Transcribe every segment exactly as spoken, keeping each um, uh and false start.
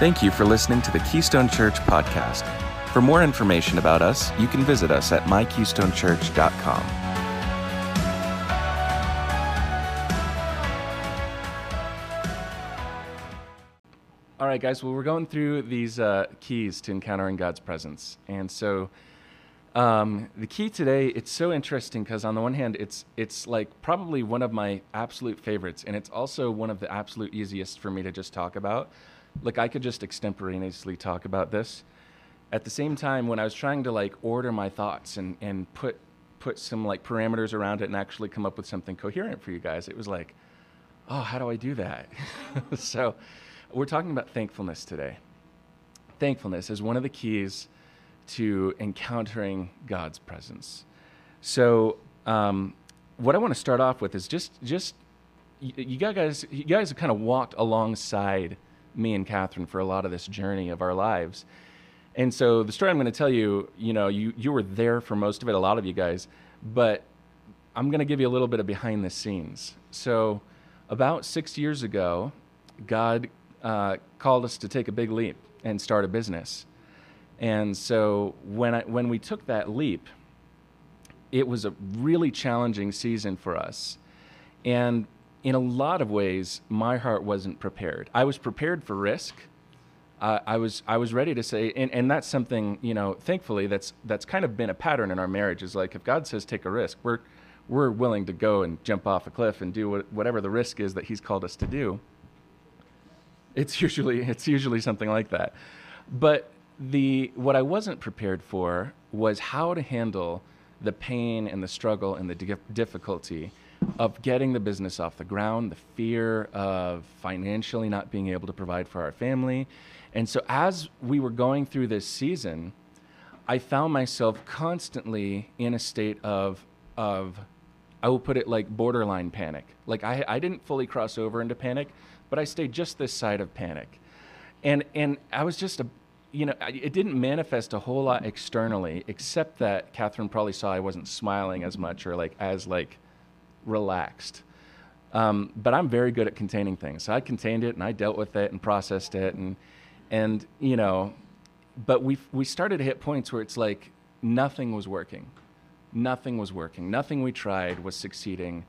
Thank you for listening to the Keystone Church Podcast. For more information about us, you can visit us at my keystone church dot com. All right, guys, well, we're going through these uh, keys to encountering God's presence. And so um, the key today, it's so interesting because on the one hand, it's it's like probably one of my absolute favorites, and it's also one of the absolute easiest for me to just talk about. Like, I could just extemporaneously talk about this. At the same time, when I was trying to like order my thoughts and, and put, put some like parameters around it and actually come up with something coherent for you guys, it was like, oh, how do I do that? So... we're talking about thankfulness today. Thankfulness is one of the keys to encountering God's presence. So, um, what I want to start off with is just, just you guys, you guys have kind of walked alongside me and Catherine for a lot of this journey of our lives. And so, the story I'm going to tell you, you know, you you were there for most of it, a lot of you guys, but I'm going to give you a little bit of behind the scenes. So, about six years ago, God Uh, called us to take a big leap and start a business. And so when I, when we took that leap, it was a really challenging season for us. And in a lot of ways, my heart wasn't prepared. I was prepared for risk. Uh, I was I was ready to say, and, and that's something, you know, thankfully, that's that's kind of been a pattern in our marriage, is like, if God says take a risk, we're, we're willing to go and jump off a cliff and do what, whatever the risk is that he's called us to do. It's usually it's usually something like that. But the what I wasn't prepared for was how to handle the pain and the struggle and the difficulty of getting the business off the ground, the fear of financially not being able to provide for our family. And so as we were going through this season, I found myself constantly in a state of, of I will put it like borderline panic. Like I, I didn't fully cross over into panic, but I stayed just this side of panic. And and I was just, a, you know, it didn't manifest a whole lot externally, except that Catherine probably saw I wasn't smiling as much or like as like relaxed. Um, but I'm very good at containing things. So I contained it and I dealt with it and processed it. And, and you know, but we we started to hit points where it's like nothing was working. Nothing was working. Nothing we tried was succeeding.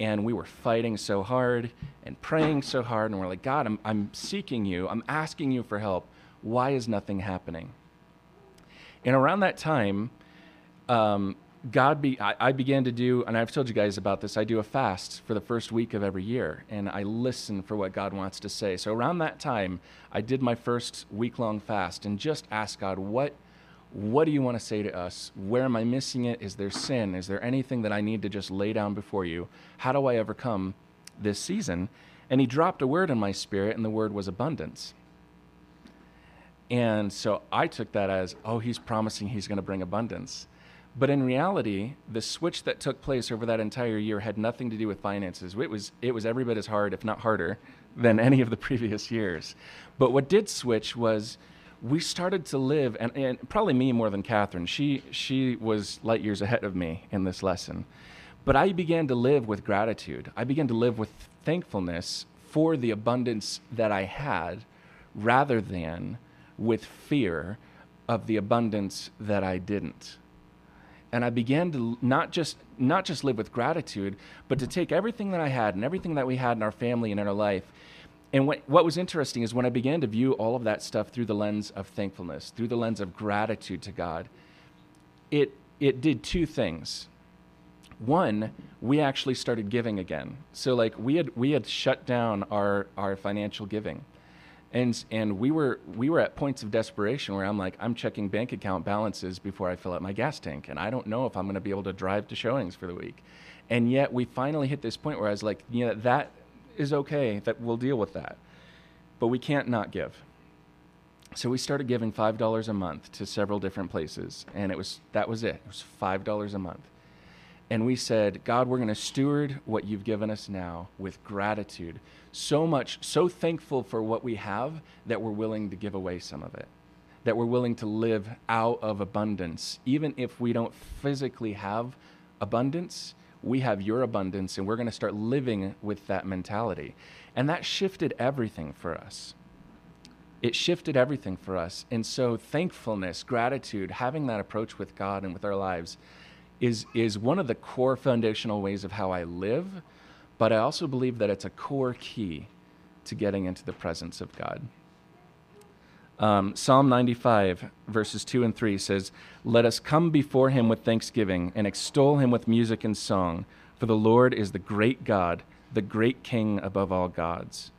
And we were fighting so hard and praying so hard. And we're like, God, I'm, I'm seeking you. I'm asking you for help. Why is nothing happening? And around that time, um, God, be, I, I began to do, and I've told you guys about this, I do a fast for the first week of every year. And I listen for what God wants to say. So around that time, I did my first week-long fast and just asked God, what What do you want to say to us? Where am I missing it? Is there sin? Is there anything that I need to just lay down before you? How do I overcome this season? And he dropped a word in my spirit, and the word was abundance. And so I took that as, oh, he's promising he's going to bring abundance. But in reality, the switch that took place over that entire year had nothing to do with finances. It was, it was every bit as hard, if not harder, than any of the previous years. But what did switch was... we started to live, and, and probably me more than Catherine. She she was light years ahead of me in this lesson. But I began to live with gratitude. I began to live with thankfulness for the abundance that I had, rather than with fear of the abundance that I didn't. And I began to not just not just live with gratitude, but to take everything that I had and everything that we had in our family and in our life. And what, what was interesting is when I began to view all of that stuff through the lens of thankfulness, through the lens of gratitude to God, it it did two things. One, we actually started giving again. So like we had we had shut down our, our financial giving. And and we were we were at points of desperation where I'm like, I'm checking bank account balances before I fill up my gas tank, and I don't know if I'm gonna be able to drive to showings for the week. And yet we finally hit this point where I was like, you know, that is okay, that we'll deal with that, but we can't not give. So we started giving five dollars a month to several different places, and it was that was it. It was five dollars a month, and we said, God, we're going to steward what you've given us now with gratitude. So much, so thankful for what we have that we're willing to give away some of it, that we're willing to live out of abundance, even if we don't physically have abundance. We have your abundance, and we're going to start living with that mentality. And that shifted everything for us. it shifted everything for us. And so thankfulness, gratitude, having that approach with God and with our lives is is one of the core foundational ways of how I live, but I also believe that it's a core key to getting into the presence of God. Um, Psalm ninety-five, verses two and three says, "Let us come before him with thanksgiving and extol him with music and song, for the Lord is the great God, the great King above all gods."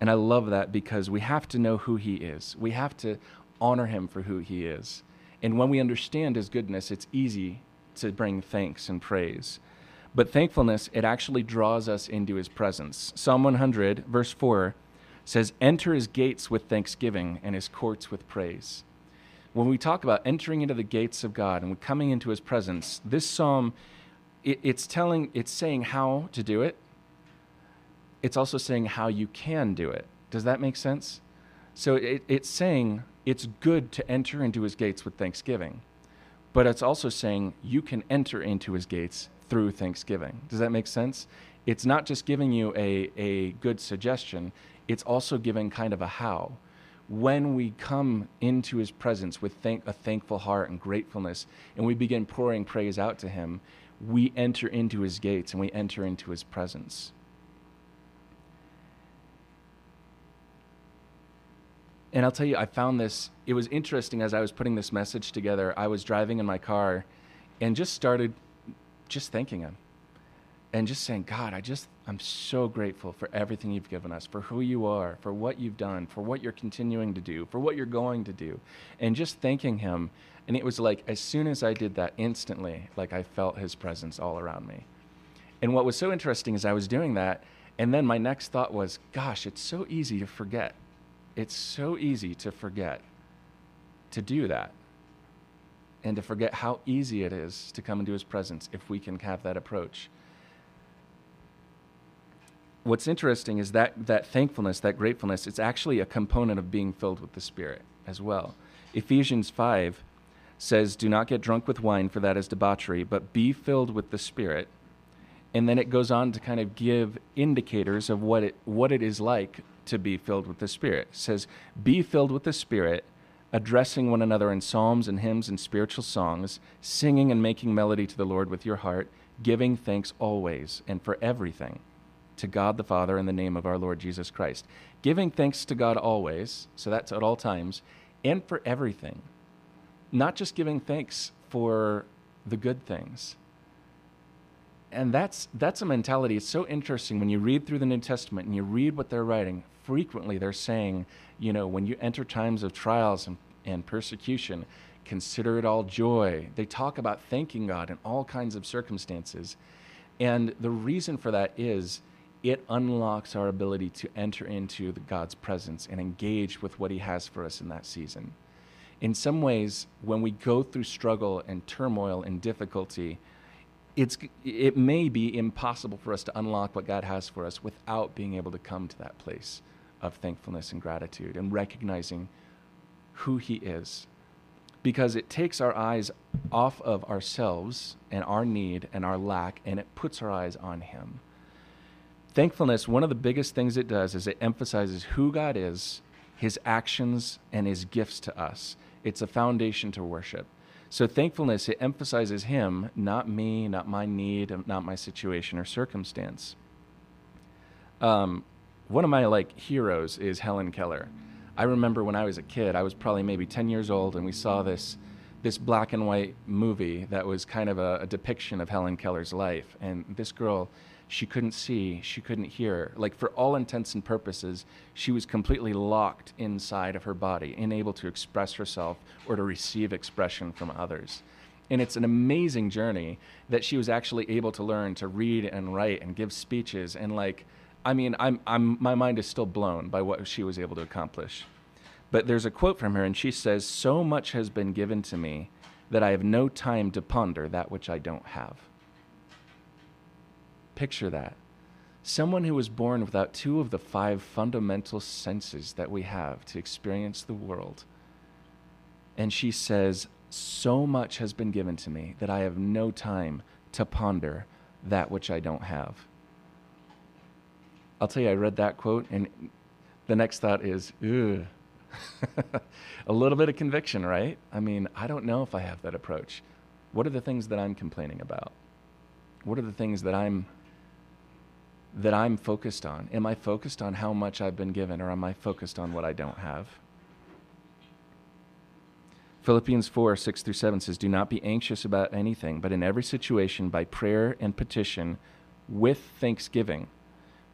And I love that because we have to know who he is. We have to honor him for who he is. And when we understand his goodness, it's easy to bring thanks and praise. But thankfulness, it actually draws us into his presence. Psalm one hundred, verse four says, "Enter his gates with thanksgiving and his courts with praise." When we talk about entering into the gates of God and coming into his presence, this psalm, it, it's telling, it's saying how to do it. It's also saying how you can do it. Does that make sense? So it, it's saying, it's good to enter into his gates with thanksgiving, but it's also saying you can enter into his gates through thanksgiving. Does that make sense? It's not just giving you a, a good suggestion. It's also giving kind of a how. When we come into his presence with thank, a thankful heart and gratefulness, and we begin pouring praise out to him, we enter into his gates and we enter into his presence. And I'll tell you, I found this, it was interesting as I was putting this message together. I was driving in my car and just started just thanking him and just saying, God, I just, I'm so grateful for everything you've given us, for who you are, for what you've done, for what you're continuing to do, for what you're going to do, and just thanking him. And it was like, as soon as I did that, instantly, like I felt his presence all around me. And what was so interesting is I was doing that, and then my next thought was, gosh, it's so easy to forget. It's so easy to forget to do that and to forget how easy it is to come into his presence if we can have that approach. What's interesting is that that thankfulness, that gratefulness, it's actually a component of being filled with the Spirit as well. Ephesians five says, "Do not get drunk with wine, for that is debauchery, but be filled with the Spirit." And then it goes on to kind of give indicators of what it what it is like to be filled with the Spirit. It says, "Be filled with the Spirit, addressing one another in psalms and hymns and spiritual songs, singing and making melody to the Lord with your heart, giving thanks always and for everything to God the Father in the name of our Lord Jesus Christ." Giving thanks to God always, so that's at all times, and for everything. Not just giving thanks for the good things. And that's that's a mentality. It's so interesting when you read through the New Testament and you read what they're writing. Frequently they're saying, you know, when you enter times of trials and, and persecution, consider it all joy. They talk about thanking God in all kinds of circumstances. And the reason for that is it unlocks our ability to enter into the God's presence and engage with what he has for us in that season. In some ways, when we go through struggle and turmoil and difficulty, It's, it may be impossible for us to unlock what God has for us without being able to come to that place of thankfulness and gratitude and recognizing who he is. Because it takes our eyes off of ourselves and our need and our lack, and it puts our eyes on him. Thankfulness, one of the biggest things it does is it emphasizes who God is, his actions, and his gifts to us. It's a foundation to worship. So thankfulness, it emphasizes him, not me, not my need, not my situation or circumstance. Um, one of my like heroes is Helen Keller. I remember when I was a kid, I was probably maybe ten years old, and we saw this, this black and white movie that was kind of a, a depiction of Helen Keller's life. And this girl, she couldn't see, she couldn't hear. Like for all intents and purposes, she was completely locked inside of her body, unable to express herself or to receive expression from others. And it's an amazing journey that she was actually able to learn to read and write and give speeches. And like, I mean, I'm, I'm, my mind is still blown by what she was able to accomplish. But there's a quote from her, and she says, "So much has been given to me that I have no time to ponder that which I don't have." Picture that. Someone who was born without two of the five fundamental senses that we have to experience the world. And she says, "So much has been given to me that I have no time to ponder that which I don't have." I'll tell you, I read that quote, and the next thought is, ooh, a little bit of conviction, right? I mean, I don't know if I have that approach. What are the things that I'm complaining about? What are the things that I'm that I'm focused on? Am I focused on how much I've been given, or am I focused on what I don't have? Philippians four, six through seven says, do not be anxious about anything, but in every situation, by prayer and petition, with thanksgiving,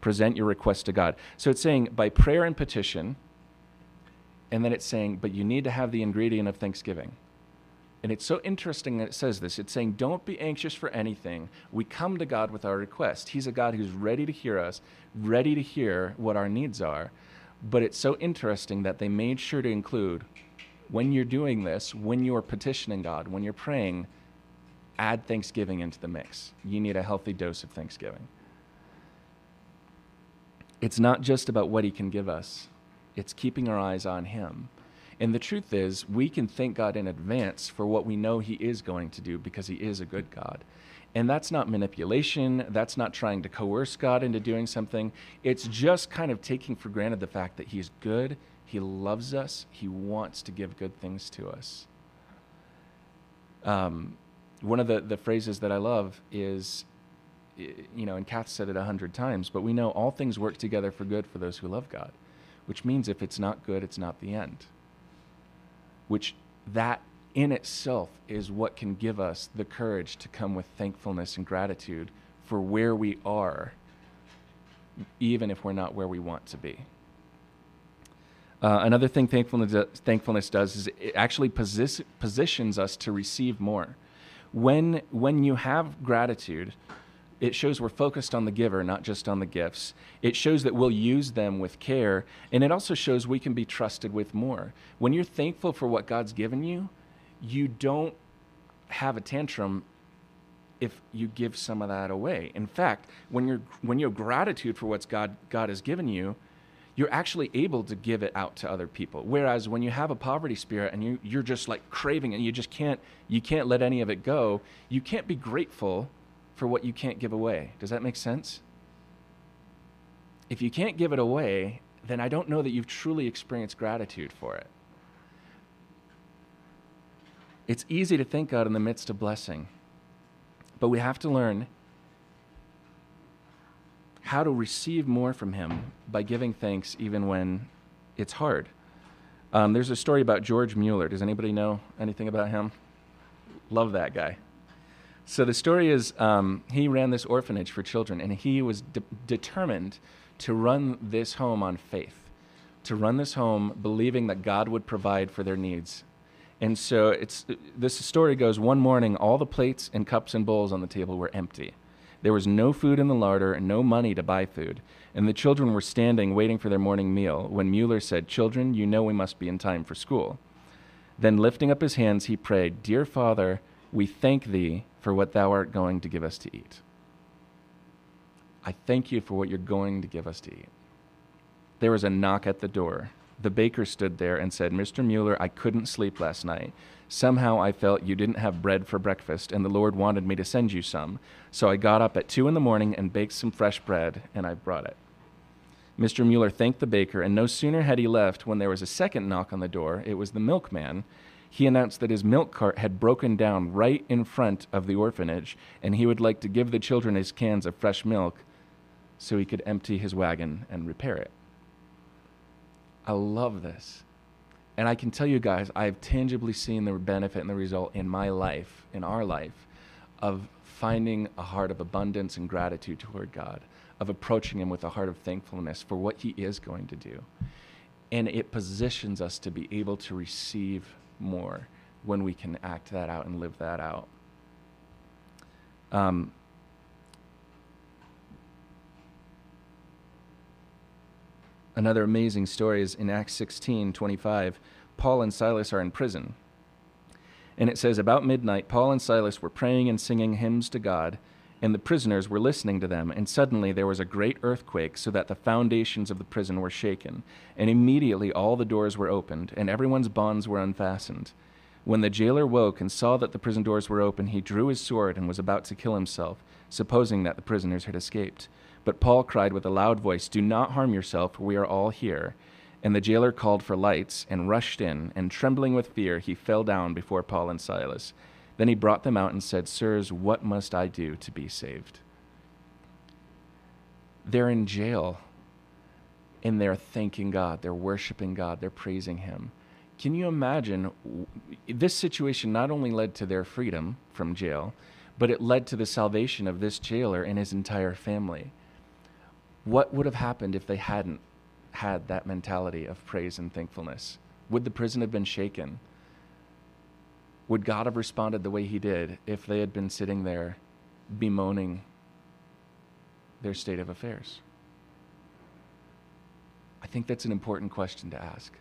present your request to God. So it's saying by prayer and petition, and then it's saying, but you need to have the ingredient of thanksgiving. And it's so interesting that it says this. It's saying, don't be anxious for anything. We come to God with our request. He's a God who's ready to hear us, ready to hear what our needs are. But it's so interesting that they made sure to include, when you're doing this, when you're petitioning God, when you're praying, add thanksgiving into the mix. You need a healthy dose of thanksgiving. It's not just about what he can give us. It's keeping our eyes on him. And the truth is, we can thank God in advance for what we know he is going to do, because he is a good God. And that's not manipulation. That's not trying to coerce God into doing something. It's just kind of taking for granted the fact that he's good, he loves us, he wants to give good things to us. Um, one of the, the phrases that I love is, you know, and Kath said it a hundred times, but we know all things work together for good for those who love God, which means if it's not good, it's not the end. Which that in itself is what can give us the courage to come with thankfulness and gratitude for where we are, even if we're not where we want to be. Uh, another thing thankfulness, thankfulness does is it actually posi- positions us to receive more. When, when you have gratitude, it shows we're focused on the giver, not just on the gifts. It shows that we'll use them with care, and it also shows we can be trusted with more. When you're thankful for what God's given you, you don't have a tantrum if you give some of that away. In fact, when you're when you have gratitude for what God God has given you, you're actually able to give it out to other people. Whereas when you have a poverty spirit and you you're just like craving it, you just can't you can't let any of it go. You can't be grateful for what you can't give away. Does that make sense? If you can't give it away, then I don't know that you've truly experienced gratitude for it. It's easy to thank God in the midst of blessing, but we have to learn how to receive more from him by giving thanks even when it's hard. Um, there's a story about George Mueller. Does anybody know anything about him? Love that guy. So the story is, um, he ran this orphanage for children, and he was de- determined to run this home on faith, to run this home believing that God would provide for their needs. And so it's this story goes, one morning, all the plates and cups and bowls on the table were empty. There was no food in the larder and no money to buy food. And the children were standing waiting for their morning meal when Mueller said, "Children, you know we must be in time for school." Then lifting up his hands, he prayed, "Dear Father, we thank thee for what thou art going to give us to eat." I thank you for what you're going to give us to eat. There was a knock at the door. The baker stood there and said, "Mister Mueller, I couldn't sleep last night. Somehow I felt you didn't have bread for breakfast, and the Lord wanted me to send you some. So I got up at two in the morning and baked some fresh bread, and I brought it." Mister Mueller thanked the baker, and no sooner had he left when there was a second knock on the door. It was the milkman. He announced that his milk cart had broken down right in front of the orphanage, and he would like to give the children his cans of fresh milk so he could empty his wagon and repair it. I love this. And I can tell you guys, I've tangibly seen the benefit and the result in my life, in our life, of finding a heart of abundance and gratitude toward God, of approaching him with a heart of thankfulness for what he is going to do. And it positions us to be able to receive more when we can act that out and live that out. Um, another amazing story is in Acts sixteen twenty-five. Paul and Silas are in prison. And it says, about midnight, Paul and Silas were praying and singing hymns to God, and the prisoners were listening to them, and suddenly there was a great earthquake, so that the foundations of the prison were shaken. And immediately all the doors were opened, and everyone's bonds were unfastened. When the jailer woke and saw that the prison doors were open, he drew his sword and was about to kill himself, supposing that the prisoners had escaped. But Paul cried with a loud voice, "Do not harm yourself, for we are all here." And the jailer called for lights and rushed in, and trembling with fear, he fell down before Paul and Silas. Then he brought them out and said, "Sirs, what must I do to be saved?" They're in jail, and they're thanking God. They're worshiping God. They're praising him. Can you imagine? This situation not only led to their freedom from jail, but it led to the salvation of this jailer and his entire family. What would have happened if they hadn't had that mentality of praise and thankfulness? Would the prison have been shaken? Would God have responded the way he did if they had been sitting there bemoaning their state of affairs? I think that's an important question to ask.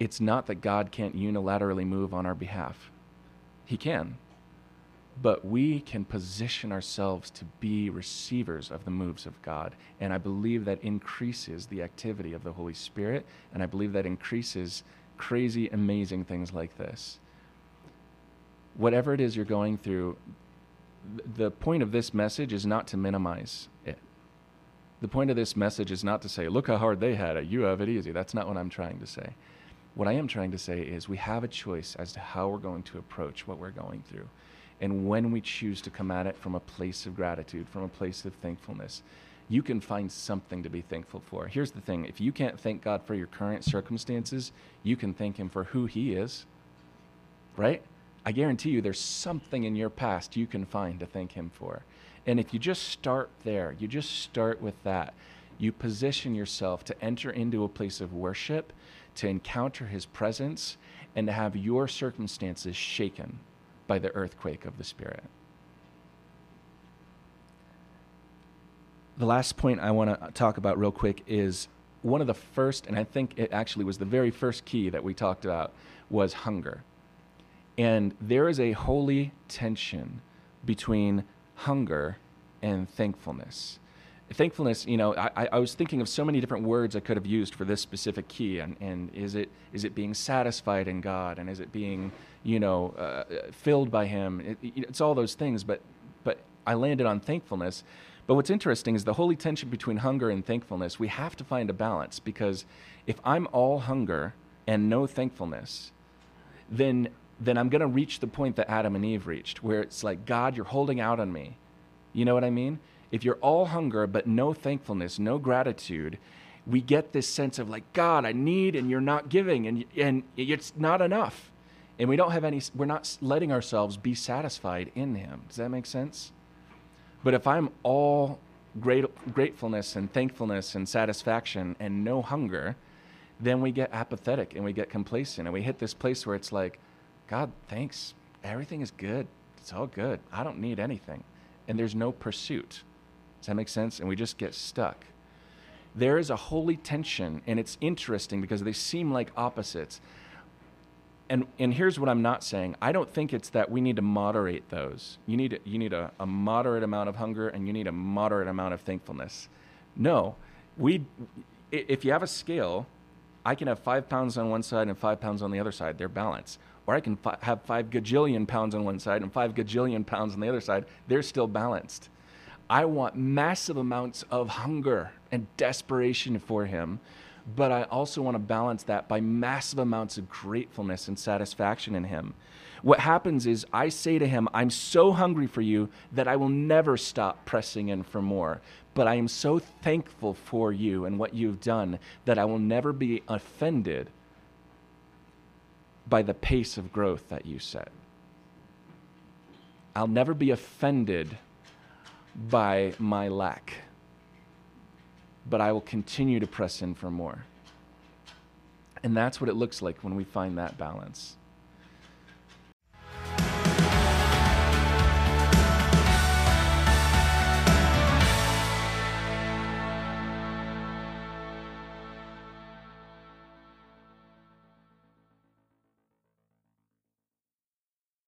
It's not that God can't unilaterally move on our behalf. He can. But we can position ourselves to be receivers of the moves of God. And I believe that increases the activity of the Holy Spirit. And I believe that increases crazy, amazing things like this. Whatever it is you're going through, the point of this message is not to minimize it. The point of this message is not to say, look how hard they had it, you have it easy. That's not what I'm trying to say. What I am trying to say is we have a choice as to how we're going to approach what we're going through. And when we choose to come at it from a place of gratitude, from a place of thankfulness, you can find something to be thankful for. Here's the thing. If you can't thank God for your current circumstances, you can thank him for who he is, right? I guarantee you there's something in your past you can find to thank him for. And if you just start there, you just start with that, you position yourself to enter into a place of worship, to encounter his presence, and to have your circumstances shaken by the earthquake of the Spirit. The last point I want to talk about real quick is one of the first, and I think it actually was the very first key that we talked about, was hunger. And there is a holy tension between hunger and thankfulness. Thankfulness, you know, I, I was thinking of so many different words I could have used for this specific key. And, and is it is it being satisfied in God? And is it being, you know, uh, filled by him? It, it's all those things. But but I landed on thankfulness. But what's interesting is the holy tension between hunger and thankfulness. We have to find a balance, because if I'm all hunger and no thankfulness, then then I'm going to reach the point that Adam and Eve reached, where it's like, God, you're holding out on me. You know what I mean? If you're all hunger but no thankfulness, no gratitude, we get this sense of like, God, I need, and you're not giving, and and it's not enough. And we don't have any, we're not letting ourselves be satisfied in him. Does that make sense? But if I'm all great, gratefulness and thankfulness and satisfaction and no hunger, then we get apathetic and we get complacent, and we hit this place where it's like, God, thanks. Everything is good. It's all good. I don't need anything. And there's no pursuit. Does that make sense? And we just get stuck. There is a holy tension, and it's interesting because they seem like opposites. And and here's what I'm not saying. I don't think it's that we need to moderate those. You need, you need a, a moderate amount of hunger, and you need a moderate amount of thankfulness. No. we. If you have a scale, I can have five pounds on one side and five pounds on the other side. They're balanced. Or I can fi- have five gajillion pounds on one side and five gajillion pounds on the other side. They're still balanced. I want massive amounts of hunger and desperation for him, but I also want to balance that by massive amounts of gratefulness and satisfaction in him. What happens is I say to him, I'm so hungry for you that I will never stop pressing in for more, but I am so thankful for you and what you've done that I will never be offended by the pace of growth that you set. I'll never be offended by my lack, but I will continue to press in for more. And that's what it looks like when we find that balance.